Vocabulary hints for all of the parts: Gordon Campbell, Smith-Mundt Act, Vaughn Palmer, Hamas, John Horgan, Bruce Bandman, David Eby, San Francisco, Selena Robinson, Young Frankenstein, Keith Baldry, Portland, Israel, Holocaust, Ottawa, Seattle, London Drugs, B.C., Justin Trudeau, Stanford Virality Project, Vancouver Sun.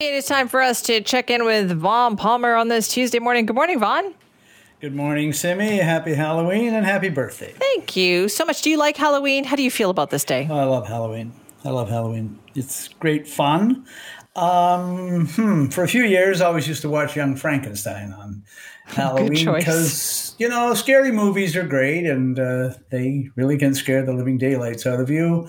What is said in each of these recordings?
It is time for us to check in with Vaughn Palmer on this Tuesday morning. Good morning, Vaughn. Good morning, Simi. Happy Halloween and happy birthday. Thank you so much. Do you like Halloween? How do you feel about this day? Oh, I love Halloween. It's great fun. For a few years, I always used to watch Young Frankenstein on Halloween because, you know, scary movies are great and they really can scare the living daylights out of you.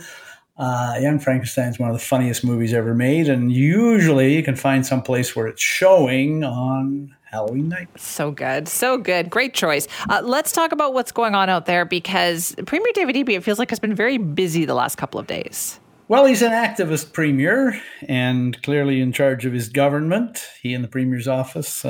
Young Frankenstein is one of the funniest movies ever made, and usually you can find some place where it's showing on Halloween night. So good. Great choice. Let's talk about what's going on out there, because Premier David Eby, it feels like, has been very busy the last couple of days. Well, he's an activist premier and clearly in charge of his government. He and the premier's office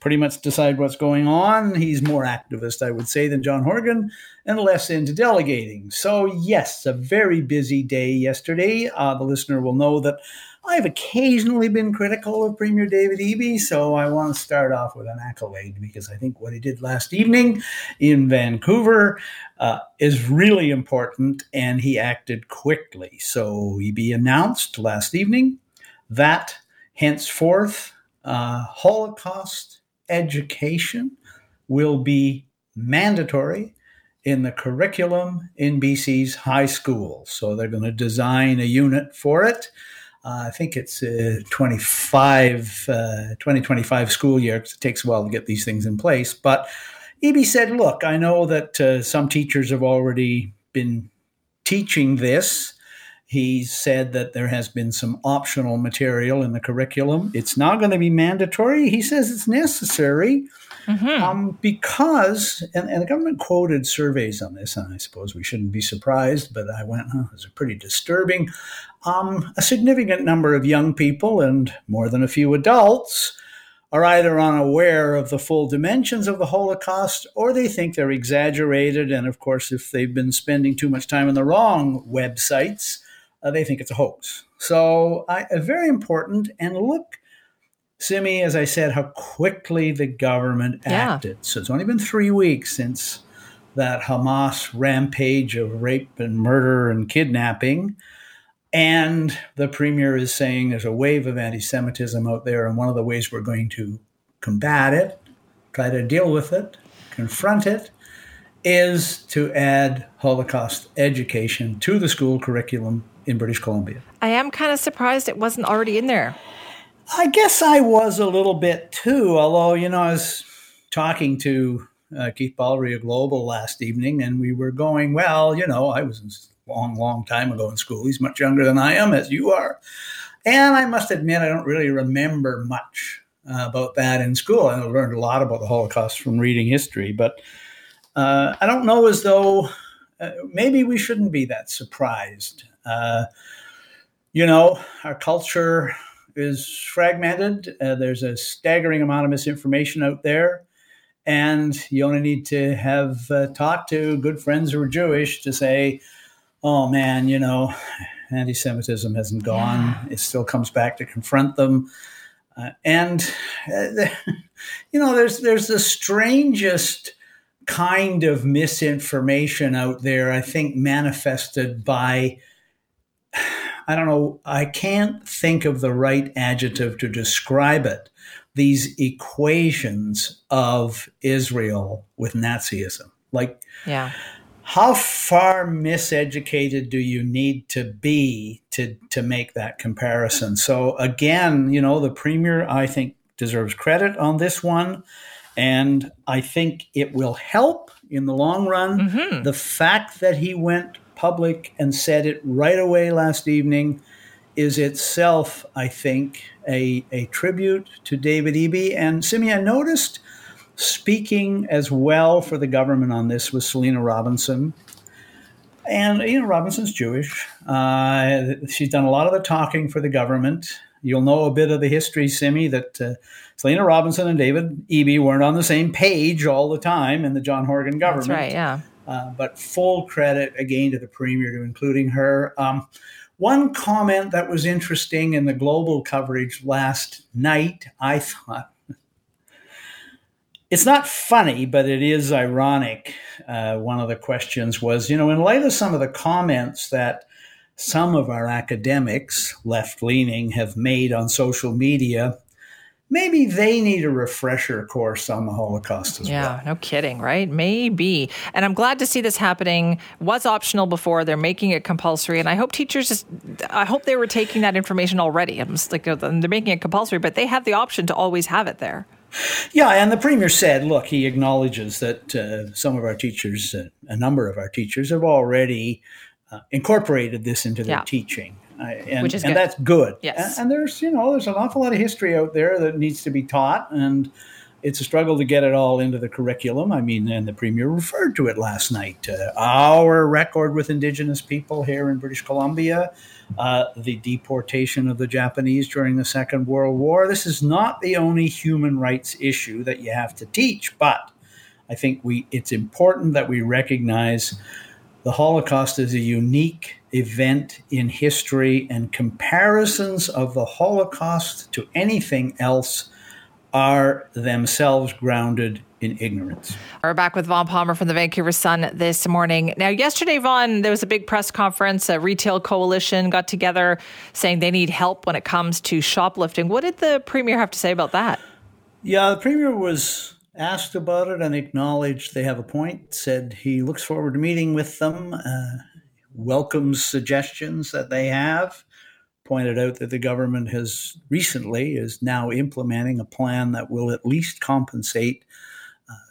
pretty much decide what's going on. He's more activist, I would say, than John Horgan and less into delegating. So, yes, a very busy day yesterday. The listener will know that I've occasionally been critical of Premier David Eby, so I want to start off with an accolade, because I think what he did last evening in Vancouver is really important, and he acted quickly. So Eby announced last evening that henceforth Holocaust education will be mandatory in the curriculum in B.C.'s high school. So they're going to design a unit for it. I think it's 2025 school year, because it takes a while to get these things in place. But Eby said, look, I know that some teachers have already been teaching this. He said that there has been some optional material in the curriculum. It's not going to be mandatory. He says it's necessary because, and the government quoted surveys on this, and I suppose we shouldn't be surprised, but I went, oh, those are pretty disturbing. A significant number of young people and more than a few adults are either unaware of the full dimensions of the Holocaust, or they think they're exaggerated. And of course, if they've been spending too much time on the wrong websites, they think it's a hoax. So very important. And look, Simi, as I said, how quickly the government acted. So it's only been 3 weeks since that Hamas rampage of rape and murder and kidnapping. And the premier is saying there's a wave of anti-Semitism out there, and one of the ways we're going to combat it, try to deal with it, confront it, is to add Holocaust education to the school curriculum in British Columbia. I am kind of surprised it wasn't already in there. I guess I was a little bit too, although, you know, I was talking to Keith Baldry of Global last evening, and we were going, well, you know, I was in long time ago in school. He's much younger than I am, as you are. And I must admit, I don't really remember much about that in school. I learned a lot about the Holocaust from reading history, but I don't know as though maybe we shouldn't be that surprised. You know, our culture is fragmented. There's a staggering amount of misinformation out there. And you only need to have talked to good friends who are Jewish to say, oh, man, you know, anti-Semitism hasn't gone. It still comes back to confront them. You know, there's the strangest kind of misinformation out there, I think, manifested by, I don't know, I can't think of the right adjective to describe it, these equations of Israel with Nazism. Like, yeah. How far miseducated do you need to be to make that comparison? So again, you know, the premier, I think, deserves credit on this one. And I think it will help in the long run. Mm-hmm. The fact that he went public and said it right away last evening is itself, I think, a tribute to David Eby. And Simi, I noticed speaking as well for the government on this was Selena Robinson. And, you know, Robinson's Jewish. She's done a lot of the talking for the government. You'll know a bit of the history, Simi, that Selena Robinson and David Eby weren't on the same page all the time in the John Horgan government. That's right, yeah. But full credit, again, to the premier, to including her. One comment that was interesting in the Global coverage last night, I thought, it's not funny, but it is ironic. One of the questions was, you know, in light of some of the comments that some of our academics, left-leaning, have made on social media, maybe they need a refresher course on the Holocaust as well. Yeah, no kidding, right? Maybe. And I'm glad to see this happening. Was optional before. They're making it compulsory. And I hope teachers just, I hope they were taking that information already. I'm just like, they're making it compulsory, but they have the option to always have it there. Yeah, and the Premier said, look, he acknowledges that some of our teachers, a number of our teachers, have already incorporated this into their teaching. Which is good. And that's good. Yes. And there's, you know, there's an awful lot of history out there that needs to be taught, and it's a struggle to get it all into the curriculum. I mean, and the Premier referred to it last night. Our record with Indigenous people here in British Columbia, the deportation of the Japanese during the Second World War. This is not the only human rights issue that you have to teach, but I think it's important that we recognize the Holocaust is a unique event in history, and comparisons of the Holocaust to anything else are themselves grounded in ignorance. We're back with Vaughn Palmer from the Vancouver Sun this morning. Now, yesterday, Vaughn, there was a big press conference. A retail coalition got together saying they need help when it comes to shoplifting. What did the Premier have to say about that? Yeah, the Premier was asked about it and acknowledged they have a point, said he looks forward to meeting with them, welcomes suggestions that they have, pointed out that the government is now implementing a plan that will at least compensate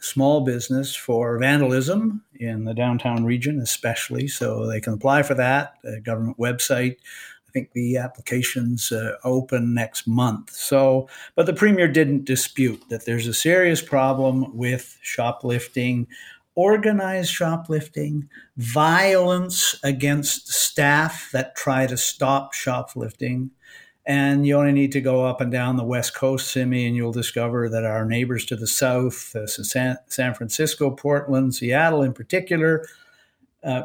small business for vandalism in the downtown region especially, so they can apply for that, the government website. I think the applications open next month. So, but the Premier didn't dispute that there's a serious problem with shoplifting, organized shoplifting, violence against staff that try to stop shoplifting. And you only need to go up and down the West Coast, Simi, and you'll discover that our neighbors to the south, San Francisco, Portland, Seattle in particular,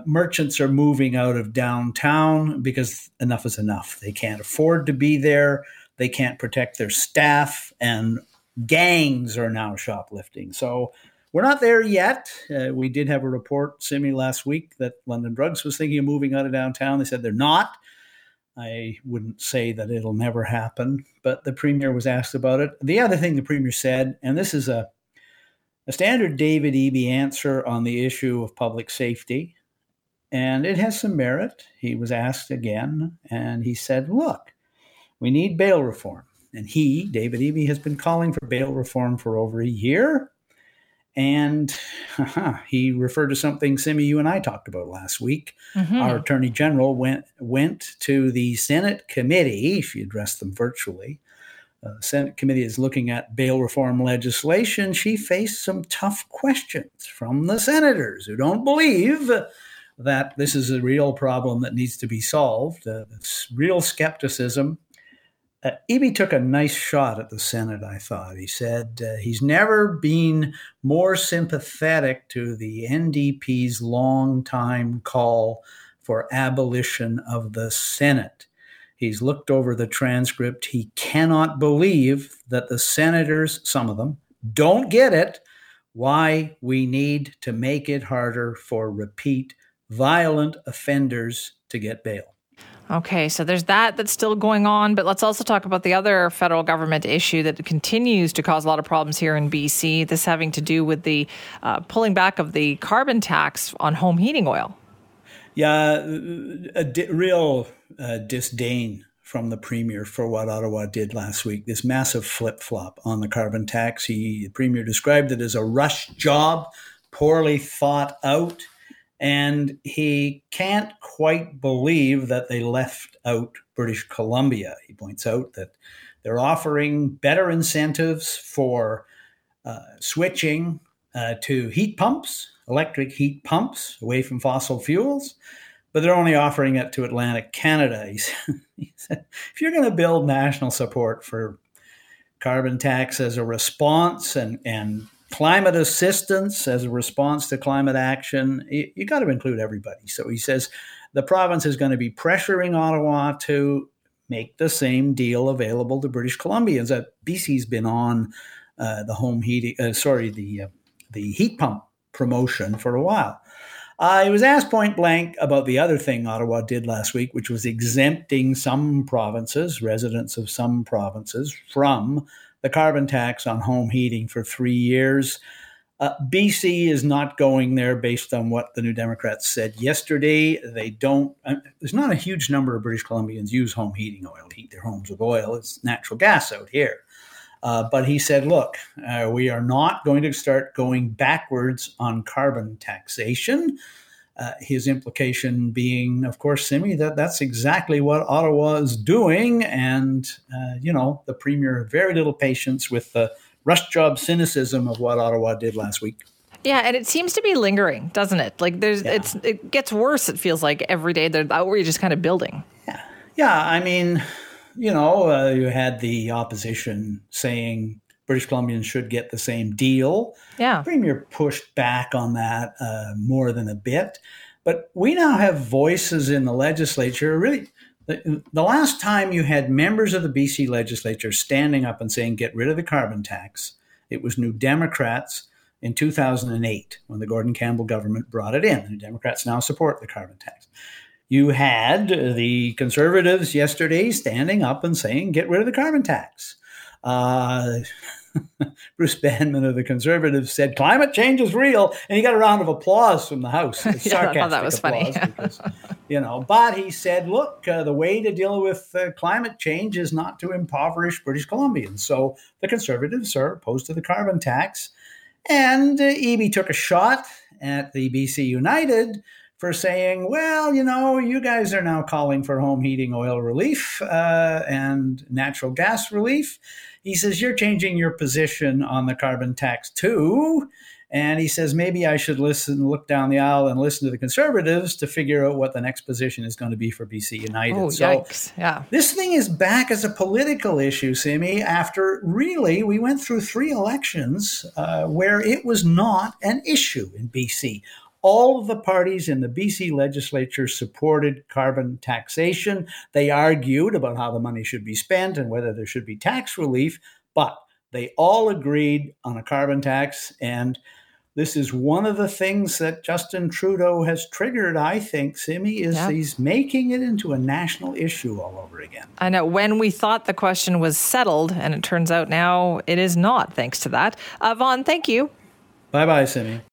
merchants are moving out of downtown because enough is enough. They can't afford to be there. They can't protect their staff, and gangs are now shoplifting. So we're not there yet. We did have a report, Simi, last week that London Drugs was thinking of moving out of downtown. They said they're not. I wouldn't say that it'll never happen, but the Premier was asked about it. The other thing the Premier said, and this is a standard David Eby answer on the issue of public safety, and it has some merit. He was asked again, and he said, look, we need bail reform. And he, David Eby, has been calling for bail reform for over a year. And he referred to something, Simi, you and I talked about last week. Mm-hmm. Our Attorney General went to the Senate committee, she addressed them virtually. The Senate committee is looking at bail reform legislation. She faced some tough questions from the senators who don't believe that this is a real problem that needs to be solved, real skepticism. Eby took a nice shot at the Senate, I thought. He said he's never been more sympathetic to the NDP's long-time call for abolition of the Senate. He's looked over the transcript. He cannot believe that the senators, some of them, don't get it, why we need to make it harder for repeat violent offenders to get bail. Okay, so there's that's still going on, but let's also talk about the other federal government issue that continues to cause a lot of problems here in B.C., this having to do with the pulling back of the carbon tax on home heating oil. Yeah, a real disdain from the Premier for what Ottawa did last week, this massive flip-flop on the carbon tax. The Premier described it as a rush job, poorly thought out. And he can't quite believe that they left out British Columbia. He points out that they're offering better incentives for switching to heat pumps, electric heat pumps, away from fossil fuels, but they're only offering it to Atlantic Canada. He said, if you're going to build national support for carbon tax as a response and climate assistance as a response to climate action, you got to include everybody. So he says the province is going to be pressuring Ottawa to make the same deal available to British Columbians. BC's been on the heat pump promotion for a while. I was asked point blank about the other thing Ottawa did last week, which was exempting some provinces, residents of some provinces, from the carbon tax on home heating for 3 years. B.C. is not going there based on what the New Democrats said yesterday. They don't. There's not a huge number of British Columbians use home heating oil, heat their homes with oil. It's natural gas out here. But he said, look, we are not going to start going backwards on carbon taxation. His implication being, of course, Simi, that's exactly what Ottawa is doing. And, the premier had very little patience with the rush job cynicism of what Ottawa did last week. Yeah, and it seems to be lingering, doesn't it? Like, it gets worse, it feels like, every day. The outrage is kind of building. Yeah, I mean... you had the opposition saying British Columbians should get the same deal. Yeah. Premier pushed back on that more than a bit. But we now have voices in the legislature. Really, the last time you had members of the BC legislature standing up and saying, get rid of the carbon tax, it was New Democrats in 2008 when the Gordon Campbell government brought it in. The New Democrats now support the carbon tax. You had the Conservatives yesterday standing up and saying, get rid of the carbon tax. Bruce Bandman of the Conservatives said, climate change is real. And he got a round of applause from the House. Yeah, I thought that was funny. Because, but he said, look, the way to deal with climate change is not to impoverish British Columbians. So the Conservatives are opposed to the carbon tax. And Eby took a shot at the BC United for saying, well, you guys are now calling for home heating oil relief and natural gas relief. He says, you're changing your position on the carbon tax too. And he says, maybe I should look down the aisle and listen to the Conservatives to figure out what the next position is going to be for BC United. Oh, yikes. Yeah. This thing is back as a political issue, Simi, after really we went through 3 elections where it was not an issue in BC. All of the parties in the BC legislature supported carbon taxation. They argued about how the money should be spent and whether there should be tax relief, but they all agreed on a carbon tax. And this is one of the things that Justin Trudeau has triggered, I think, Simi, is he's making it into a national issue all over again. I know. When we thought the question was settled, and it turns out now it is not, thanks to that. Vaughn, thank you. Bye-bye, Simi.